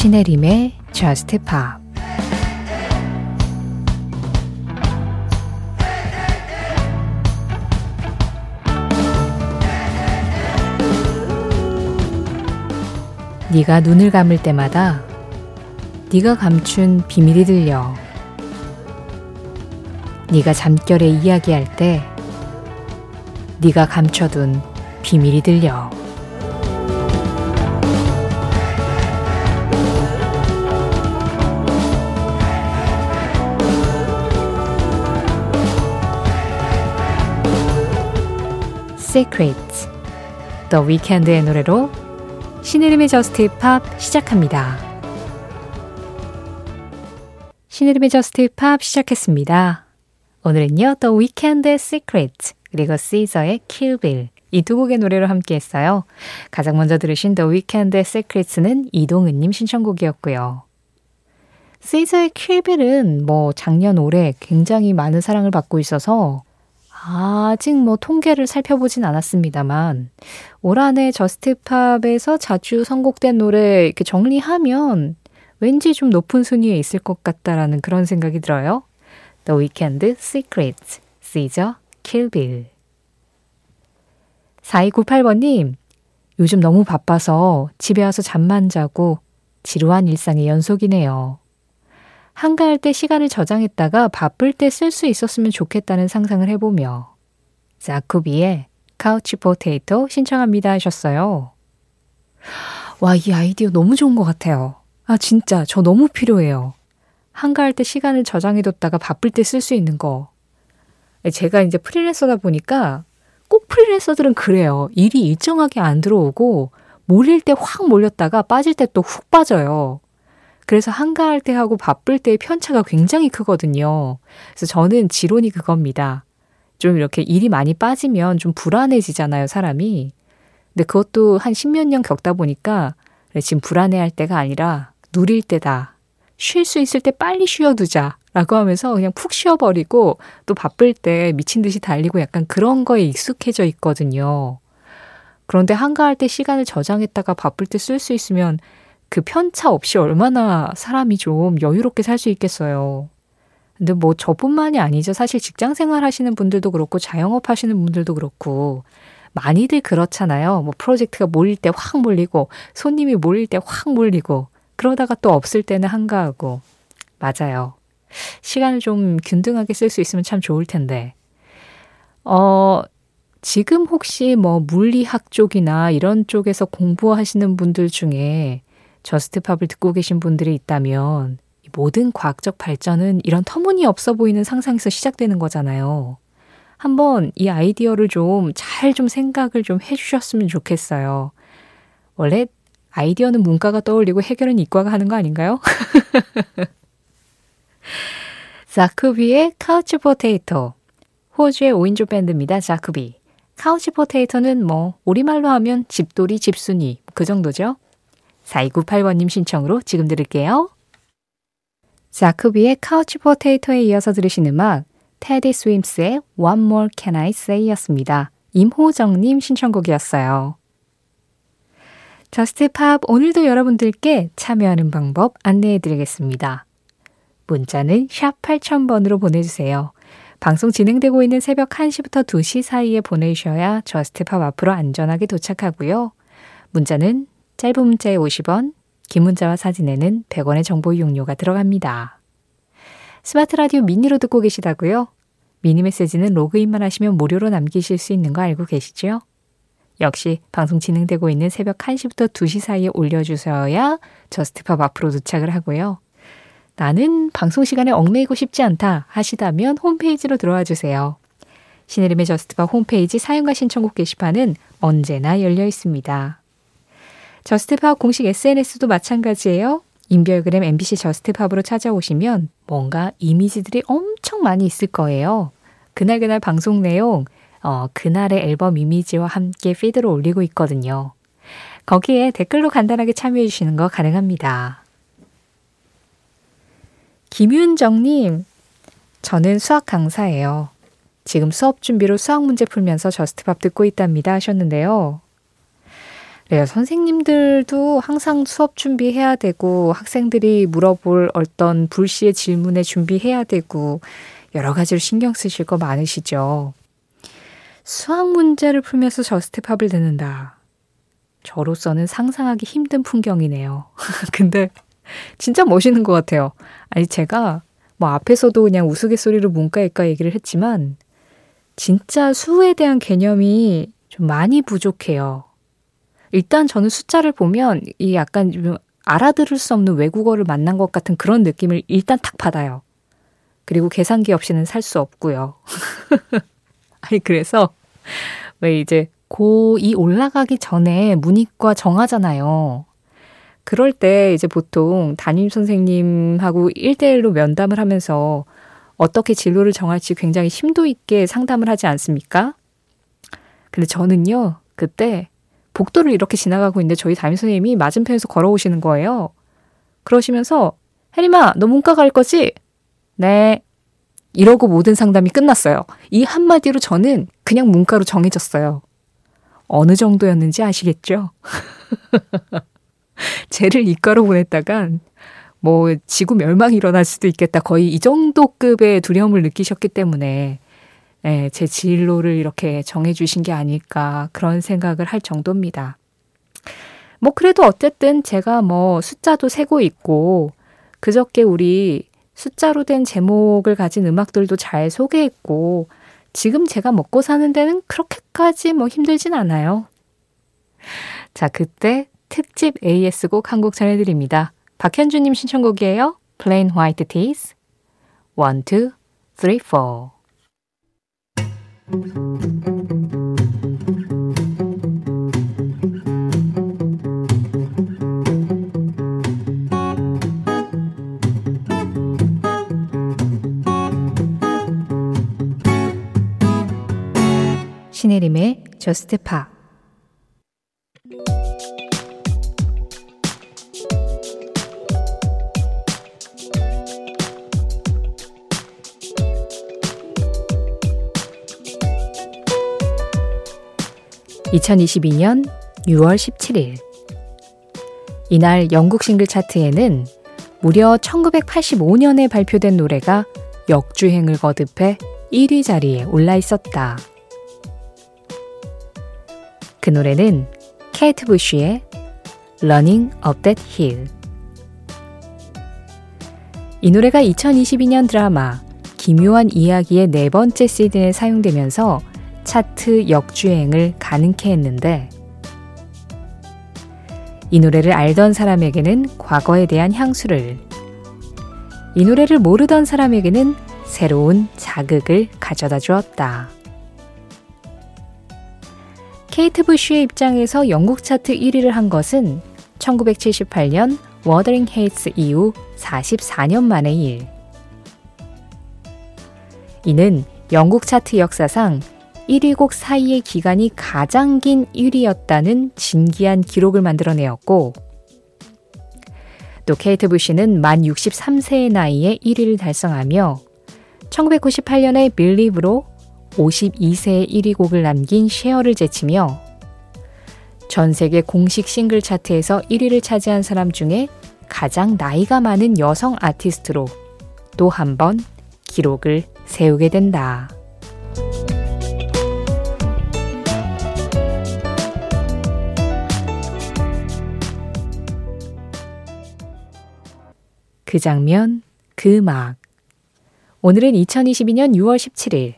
신혜림의 Just Pop. 네가 눈을 감을 때마다 네가 감춘 비밀이 들려. 네가 잠결에 이야기할 때 네가 감춰둔 비밀이 들려. Secrets, The Weeknd의 노래로 신혜림의 저스트 힙합 시작합니다. 신혜림의 저스트 힙합 시작했습니다. 오늘은요, The Weeknd의 Secrets 그리고 Caesar의 Kill Bill, 이 두 곡의 노래로 함께 했어요. 가장 먼저 들으신 The Weeknd의 Secrets는 이동은님 신청곡이었고요. Caesar의 Kill Bill은 뭐 작년 올해 굉장히 많은 사랑을 받고 있어서 아직 뭐 통계를 살펴보진 않았습니다만 올 한해 저스트팝에서 자주 선곡된 노래 이렇게 정리하면 왠지 좀 높은 순위에 있을 것 같다라는 그런 생각이 들어요. The Weeknd, Secrets, Caesar, Kill Bill. 4298번님, 요즘 너무 바빠서 집에 와서 잠만 자고 지루한 일상의 연속이네요. 한가할 때 시간을 저장했다가 바쁠 때 쓸 수 있었으면 좋겠다는 상상을 해보며 자코비의 Couch Potato 신청합니다 하셨어요. 와, 이 아이디어 너무 좋은 것 같아요. 아, 진짜 저 너무 필요해요. 한가할 때 시간을 저장해뒀다가 바쁠 때 쓸 수 있는 거. 제가 이제 프리랜서다 보니까 꼭 프리랜서들은 그래요. 일이 일정하게 안 들어오고 몰릴 때 확 몰렸다가 빠질 때 또 훅 빠져요. 그래서 한가할 때 하고 바쁠 때의 편차가 굉장히 크거든요. 그래서 저는 지론이 그겁니다. 좀 이렇게 일이 많이 빠지면 좀 불안해지잖아요, 사람이. 근데 그것도 한 십몇 년 겪다 보니까 지금 불안해할 때가 아니라 누릴 때다. 쉴 수 있을 때 빨리 쉬어두자라고 하면서 그냥 푹 쉬어버리고 또 바쁠 때 미친 듯이 달리고 약간 그런 거에 익숙해져 있거든요. 그런데 한가할 때 시간을 저장했다가 바쁠 때 쓸 수 있으면 그 편차 없이 얼마나 사람이 좀 여유롭게 살 수 있겠어요. 근데 뭐 저뿐만이 아니죠. 사실 직장 생활 하시는 분들도 그렇고 자영업 하시는 분들도 그렇고 많이들 그렇잖아요. 뭐 프로젝트가 몰릴 때 확 몰리고 손님이 몰릴 때 확 몰리고 그러다가 또 없을 때는 한가하고. 맞아요. 시간을 좀 균등하게 쓸 수 있으면 참 좋을 텐데. 지금 혹시 뭐 물리학 쪽이나 이런 쪽에서 공부하시는 분들 중에 저스트팝을 듣고 계신 분들이 있다면 모든 과학적 발전은 이런 터무니없어 보이는 상상에서 시작되는 거잖아요. 한번 이 아이디어를 좀 잘 좀 생각을 좀 해주셨으면 좋겠어요. 원래 아이디어는 문과가 떠올리고 해결은 이과가 하는 거 아닌가요? 자쿠비의 카우치 포테이토, 호주의 5인조 밴드입니다. 자쿠비. 카우치 포테이토는 뭐 우리말로 하면 집돌이, 집순이 그 정도죠. 4298번님 신청으로 지금 들을게요. 자크비의 Couch Potato에 이어서 들으신 음악, 테디 스윰스의 One More Can I Say 였습니다. 임호정님 신청곡이었어요. 저스트 팝, 오늘도 여러분들께 참여하는 방법 안내해드리겠습니다. 문자는 샵 8000번으로 보내주세요. 방송 진행되고 있는 새벽 1시부터 2시 사이에 보내셔야 저스트 팝 앞으로 안전하게 도착하고요. 문자는 짧은 문자에 50원, 긴 문자와 사진에는 100원의 정보 이용료가 들어갑니다. 스마트 라디오 미니로 듣고 계시다고요? 미니 메시지는 로그인만 하시면 무료로 남기실 수 있는 거 알고 계시죠? 역시 방송 진행되고 있는 새벽 1시부터 2시 사이에 올려주셔야 저스트팝 앞으로 도착을 하고요. 나는 방송 시간에 얽매이고 싶지 않다 하시다면 홈페이지로 들어와 주세요. 신혜림의 저스트팝 홈페이지 사연과 신청곡 게시판은 언제나 열려 있습니다. 저스트팝 공식 SNS도 마찬가지예요. 인별그램 MBC 저스트팝으로 찾아오시면 뭔가 이미지들이 엄청 많이 있을 거예요. 그날그날 방송 내용, 그날의 앨범 이미지와 함께 피드로 올리고 있거든요. 거기에 댓글로 간단하게 참여해 주시는 거 가능합니다. 김윤정님, 저는 수학 강사예요. 지금 수업 준비로 수학 문제 풀면서 저스트팝 듣고 있답니다 하셨는데요. 네, 선생님들도 항상 수업 준비해야 되고 학생들이 물어볼 어떤 불시의 질문에 준비해야 되고 여러 가지로 신경 쓰실 거 많으시죠. 수학 문제를 풀면서 저스트 팝을 듣는다. 저로서는 상상하기 힘든 풍경이네요. 근데 진짜 멋있는 것 같아요. 아니 제가 뭐 앞에서도 그냥 우스갯소리로 문과일까 얘기를 했지만 진짜 수에 대한 개념이 좀 많이 부족해요. 일단 저는 숫자를 보면 이 약간 좀 알아들을 수 없는 외국어를 만난 것 같은 그런 느낌을 일단 탁 받아요. 그리고 계산기 없이는 살 수 없고요. 아니 그래서 왜 이제 고2 올라가기 전에 문이과 정하잖아요. 그럴 때 이제 보통 담임선생님하고 1대1로 면담을 하면서 어떻게 진로를 정할지 굉장히 심도 있게 상담을 하지 않습니까? 근데 저는요. 그때 복도를 이렇게 지나가고 있는데 저희 담임선생님이 맞은편에서 걸어오시는 거예요. 그러시면서 혜림아 너 문과 갈 거지? 네. 이러고 모든 상담이 끝났어요. 이 한마디로 저는 그냥 문과로 정해졌어요. 어느 정도였는지 아시겠죠? 쟤를 이과로 보냈다간 뭐 지구 멸망이 일어날 수도 있겠다. 거의 이 정도급의 두려움을 느끼셨기 때문에 네, 제 진로를 이렇게 정해주신 게 아닐까 그런 생각을 할 정도입니다. 뭐 그래도 어쨌든 제가 뭐 숫자도 세고 있고 그저께 우리 숫자로 된 제목을 가진 음악들도 잘 소개했고 지금 제가 먹고 사는 데는 그렇게까지 뭐 힘들진 않아요. 자, 그때 특집 AS곡 한 곡 전해드립니다. 박현주님 신청곡이에요. Plain White Tees 1, 2, 3, 4 신혜림의 저스트 팝. (2022년 6월 17일) 이날 영국 싱글 차트에는 무려 1985년에 발표된 노래가 역주행을 거듭해 1위 자리에 올라 있었다. 그 노래는 케이트 부시의 Running Up That Hill. 이 노래가 2022년 드라마 기묘한 이야기의 네 번째 시즌에 사용되면서 차트 역주행을 가능케 했는데 이 노래를 알던 사람에게는 과거에 대한 향수를, 이 노래를 모르던 사람에게는 새로운 자극을 가져다 주었다. 케이트 부시의 입장에서 영국 차트 1위를 한 것은 1978년 Wuthering Heights 이후 44년 만의 일. 이는 영국 차트 역사상 1위 곡 사이의 기간이 가장 긴 1위였다는 진기한 기록을 만들어내었고 또 케이트 부시는 만 63세의 나이에 1위를 달성하며 1998년에 빌리브로 52세의 1위 곡을 남긴 셰어를 제치며 전 세계 공식 싱글 차트에서 1위를 차지한 사람 중에 가장 나이가 많은 여성 아티스트로 또 한 번 기록을 세우게 된다. 그 장면, 그 음악. 오늘은 2022년 6월 17일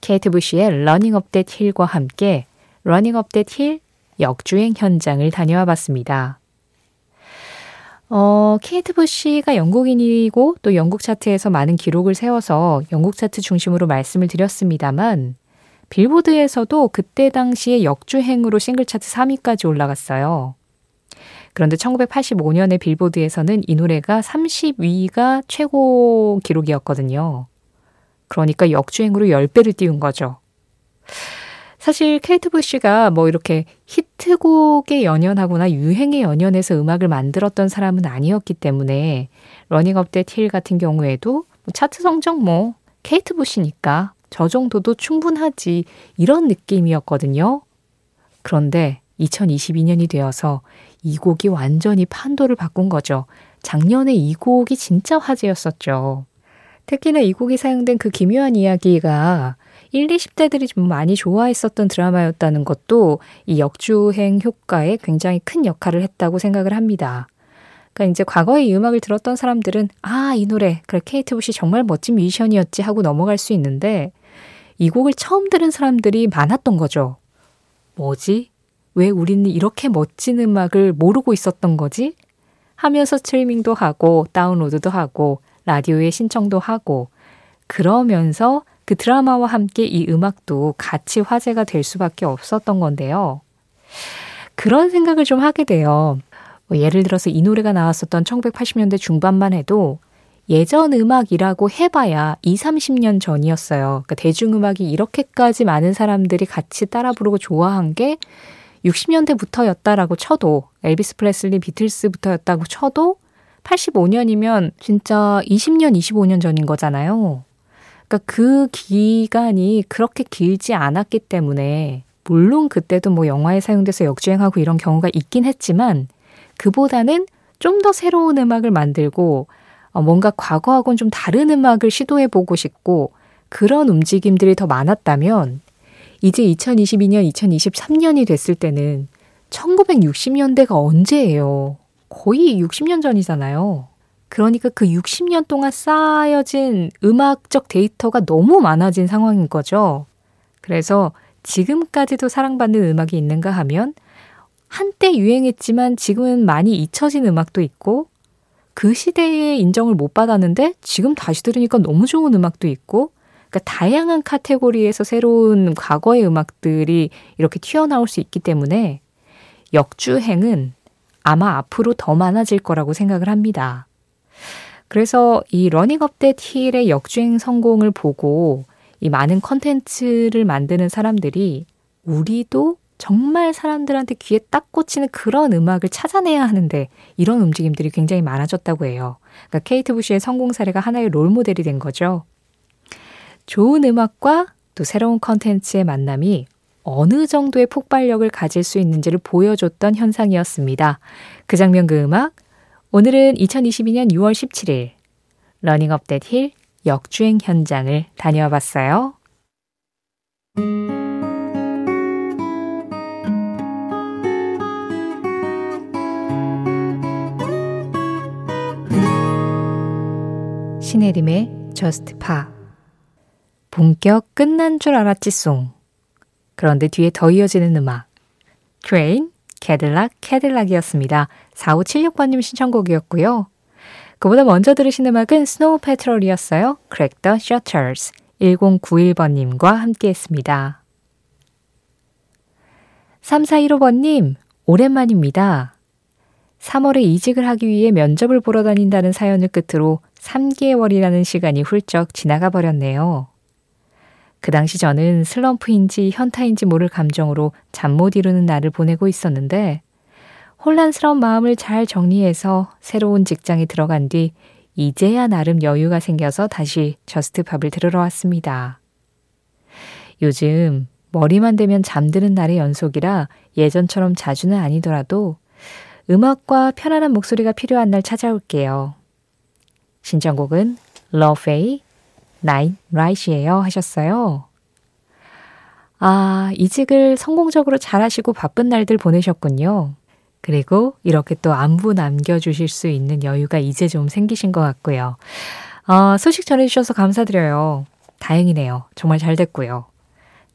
케이트 부시의 Running Up That Hill과 함께 Running Up That Hill 역주행 현장을 다녀와 봤습니다. 케이트 부시가 영국인이고 또 영국 차트에서 많은 기록을 세워서 영국 차트 중심으로 말씀을 드렸습니다만 빌보드에서도 그때 당시에 역주행으로 싱글 차트 3위까지 올라갔어요. 그런데 1985년에 빌보드에서는 이 노래가 30위가 최고 기록이었거든요. 그러니까 역주행으로 10배를 띄운 거죠. 사실 케이트 부시가 뭐 이렇게 히트곡에 연연하거나 유행에 연연해서 음악을 만들었던 사람은 아니었기 때문에 러닝 업 댓 힐 같은 경우에도 차트 성적 뭐 케이트 부시니까 저 정도도 충분하지 이런 느낌이었거든요. 그런데 2022년이 되어서 이 곡이 완전히 판도를 바꾼 거죠. 작년에 이 곡이 진짜 화제였었죠. 특히나 이 곡이 사용된 그 기묘한 이야기가 1, 20대들이 좀 많이 좋아했었던 드라마였다는 것도 이 역주행 효과에 굉장히 큰 역할을 했다고 생각을 합니다. 그러니까 이제 과거에 이 음악을 들었던 사람들은 아, 이 노래, 그래, 케이트 부시 정말 멋진 뮤지션이었지 하고 넘어갈 수 있는데 이 곡을 처음 들은 사람들이 많았던 거죠. 뭐지? 왜 우리는 이렇게 멋진 음악을 모르고 있었던 거지? 하면서 스트리밍도 하고 다운로드도 하고 라디오에 신청도 하고 그러면서 그 드라마와 함께 이 음악도 같이 화제가 될 수밖에 없었던 건데요. 그런 생각을 좀 하게 돼요. 뭐 예를 들어서 이 노래가 나왔었던 1980년대 중반만 해도 예전 음악이라고 해봐야 20, 30년 전이었어요. 그러니까 대중음악이 이렇게까지 많은 사람들이 같이 따라 부르고 좋아한 게 60년대부터였다라고 쳐도 엘비스 프레슬리 비틀스부터였다고 쳐도 85년이면 진짜 20년, 25년 전인 거잖아요. 그러니까 그 기간이 그렇게 길지 않았기 때문에 물론 그때도 뭐 영화에 사용돼서 역주행하고 이런 경우가 있긴 했지만 그보다는 좀 더 새로운 음악을 만들고 뭔가 과거하고는 좀 다른 음악을 시도해보고 싶고 그런 움직임들이 더 많았다면 이제 2022년, 2023년이 됐을 때는 1960년대가 언제예요? 거의 60년 전이잖아요. 그러니까 그 60년 동안 쌓여진 음악적 데이터가 너무 많아진 상황인 거죠. 그래서 지금까지도 사랑받는 음악이 있는가 하면 한때 유행했지만 지금은 많이 잊혀진 음악도 있고 그 시대에 인정을 못 받았는데 지금 다시 들으니까 너무 좋은 음악도 있고 그러니까 다양한 카테고리에서 새로운 과거의 음악들이 이렇게 튀어나올 수 있기 때문에 역주행은 아마 앞으로 더 많아질 거라고 생각을 합니다. 그래서 이 러닝 업 댓 힐의 역주행 성공을 보고 이 많은 컨텐츠를 만드는 사람들이 우리도 정말 사람들한테 귀에 딱 꽂히는 그런 음악을 찾아내야 하는데 이런 움직임들이 굉장히 많아졌다고 해요. 그러니까 케이트 부시의 성공 사례가 하나의 롤모델이 된 거죠. 좋은 음악과 또 새로운 컨텐츠의 만남이 어느 정도의 폭발력을 가질 수 있는지를 보여줬던 현상이었습니다. 그 장면 그 음악 오늘은 2022년 6월 17일 러닝 업 댓 힐 역주행 현장을 다녀와 봤어요. 신혜림의 저스트 팝 본격 끝난 줄 알았지 송. 그런데 뒤에 더 이어지는 음악 트레인 캐딜락이었습니다. 4576번님 신청곡이었고요. 그보다 먼저 들으신 음악은 스노우 패트롤이었어요. Crack the Shutters 1091번님과 함께했습니다. 3415번님 오랜만입니다. 3월에 이직을 하기 위해 면접을 보러 다닌다는 사연을 끝으로 3개월이라는 시간이 훌쩍 지나가 버렸네요. 그 당시 저는 슬럼프인지 현타인지 모를 감정으로 잠 못 이루는 날을 보내고 있었는데 혼란스러운 마음을 잘 정리해서 새로운 직장에 들어간 뒤 이제야 나름 여유가 생겨서 다시 저스트팝을 들으러 왔습니다. 요즘 머리만 대면 잠드는 날의 연속이라 예전처럼 자주는 아니더라도 음악과 편안한 목소리가 필요한 날 찾아올게요. 신청곡은 러페이 나인 라이시예요 하셨어요. 아, 이직을 성공적으로 잘하시고 바쁜 날들 보내셨군요. 그리고 이렇게 또 안부 남겨주실 수 있는 여유가 이제 좀 생기신 것 같고요. 소식 전해주셔서 감사드려요. 다행이네요. 정말 잘 됐고요.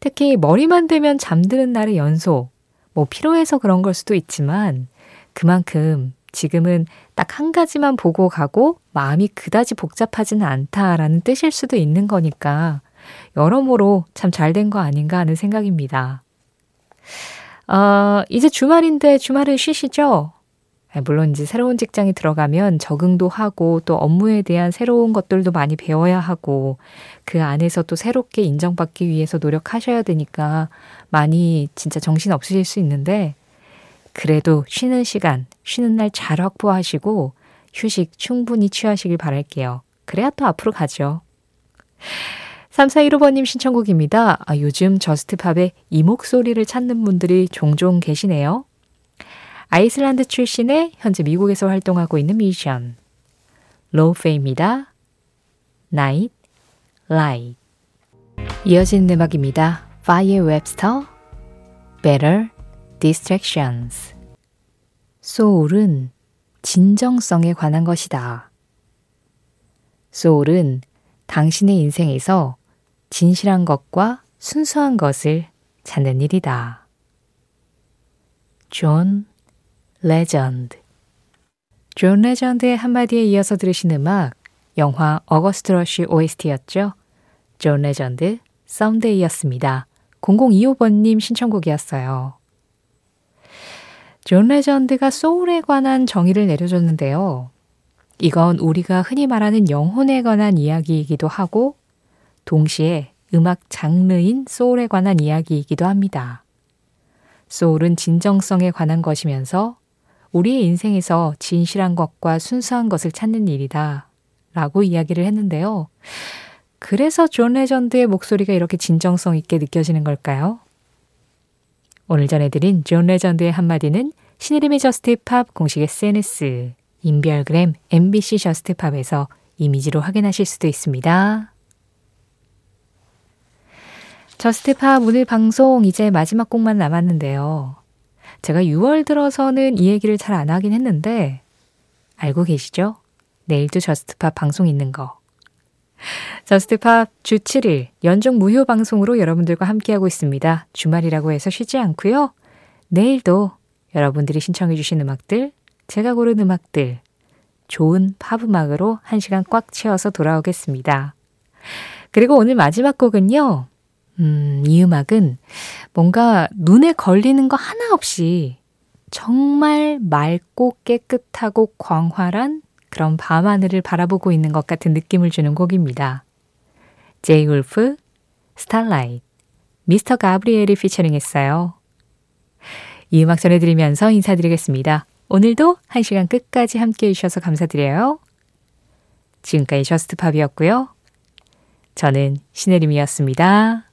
특히 머리만 대면 잠드는 날의 연속, 뭐 피로해서 그런 걸 수도 있지만 그만큼 지금은 딱 한 가지만 보고 가고 마음이 그다지 복잡하지는 않다라는 뜻일 수도 있는 거니까 여러모로 참 잘 된 거 아닌가 하는 생각입니다. 이제 주말인데 주말은 쉬시죠? 물론 이제 새로운 직장에 들어가면 적응도 하고 또 업무에 대한 새로운 것들도 많이 배워야 하고 그 안에서 또 새롭게 인정받기 위해서 노력하셔야 되니까 많이 진짜 정신 없으실 수 있는데 그래도 쉬는 시간, 쉬는 날 잘 확보하시고 휴식 충분히 취하시길 바랄게요. 그래야 또 앞으로 가죠. 3415번님 신청곡입니다. 아, 요즘 저스트팝에 이 목소리를 찾는 분들이 종종 계시네요. 아이슬란드 출신의 현재 미국에서 활동하고 있는 뮤지션 로페입니다. Night Light. 이어진 음악입니다. 파이에 웹스터 Better Distractions. 소울은 진정성에 관한 것이다. 소울은 당신의 인생에서 진실한 것과 순수한 것을 찾는 일이다. 존 레전드. 존 레전드의 한마디에 이어서 들으신 음악, 영화 어거스트 러쉬 OST였죠. 존 레전드 썸데이였습니다. 0025번님 신청곡이었어요. 존 레전드가 소울에 관한 정의를 내려줬는데요. 이건 우리가 흔히 말하는 영혼에 관한 이야기이기도 하고 동시에 음악 장르인 소울에 관한 이야기이기도 합니다. 소울은 진정성에 관한 것이면서 우리의 인생에서 진실한 것과 순수한 것을 찾는 일이다 라고 이야기를 했는데요. 그래서 존 레전드의 목소리가 이렇게 진정성 있게 느껴지는 걸까요? 오늘 전해드린 존 레전드의 한마디는 신혜림의 저스트팝 공식 SNS 인별그램 MBC 저스트팝에서 이미지로 확인하실 수도 있습니다. 저스트팝 오늘 방송 이제 마지막 곡만 남았는데요. 제가 6월 들어서는 이 얘기를 잘 안 하긴 했는데 알고 계시죠? 내일도 저스트팝 방송 있는 거. 저스트팝 주 7일 연중 무휴 방송으로 여러분들과 함께하고 있습니다. 주말이라고 해서 쉬지 않고요. 내일도 여러분들이 신청해 주신 음악들, 제가 고른 음악들, 좋은 팝 음악으로 1시간 꽉 채워서 돌아오겠습니다. 그리고 오늘 마지막 곡은요. 이 음악은 뭔가 눈에 걸리는 거 하나 없이 정말 맑고 깨끗하고 광활한 그런 밤하늘을 바라보고 있는 것 같은 느낌을 주는 곡입니다. 제이 울프, 스타라이트, 미스터 가브리엘이 피처링했어요. 이 음악 전해드리면서 인사드리겠습니다. 오늘도 1시간 끝까지 함께해 주셔서 감사드려요. 지금까지 저스트팝이었고요. 저는 신혜림이었습니다.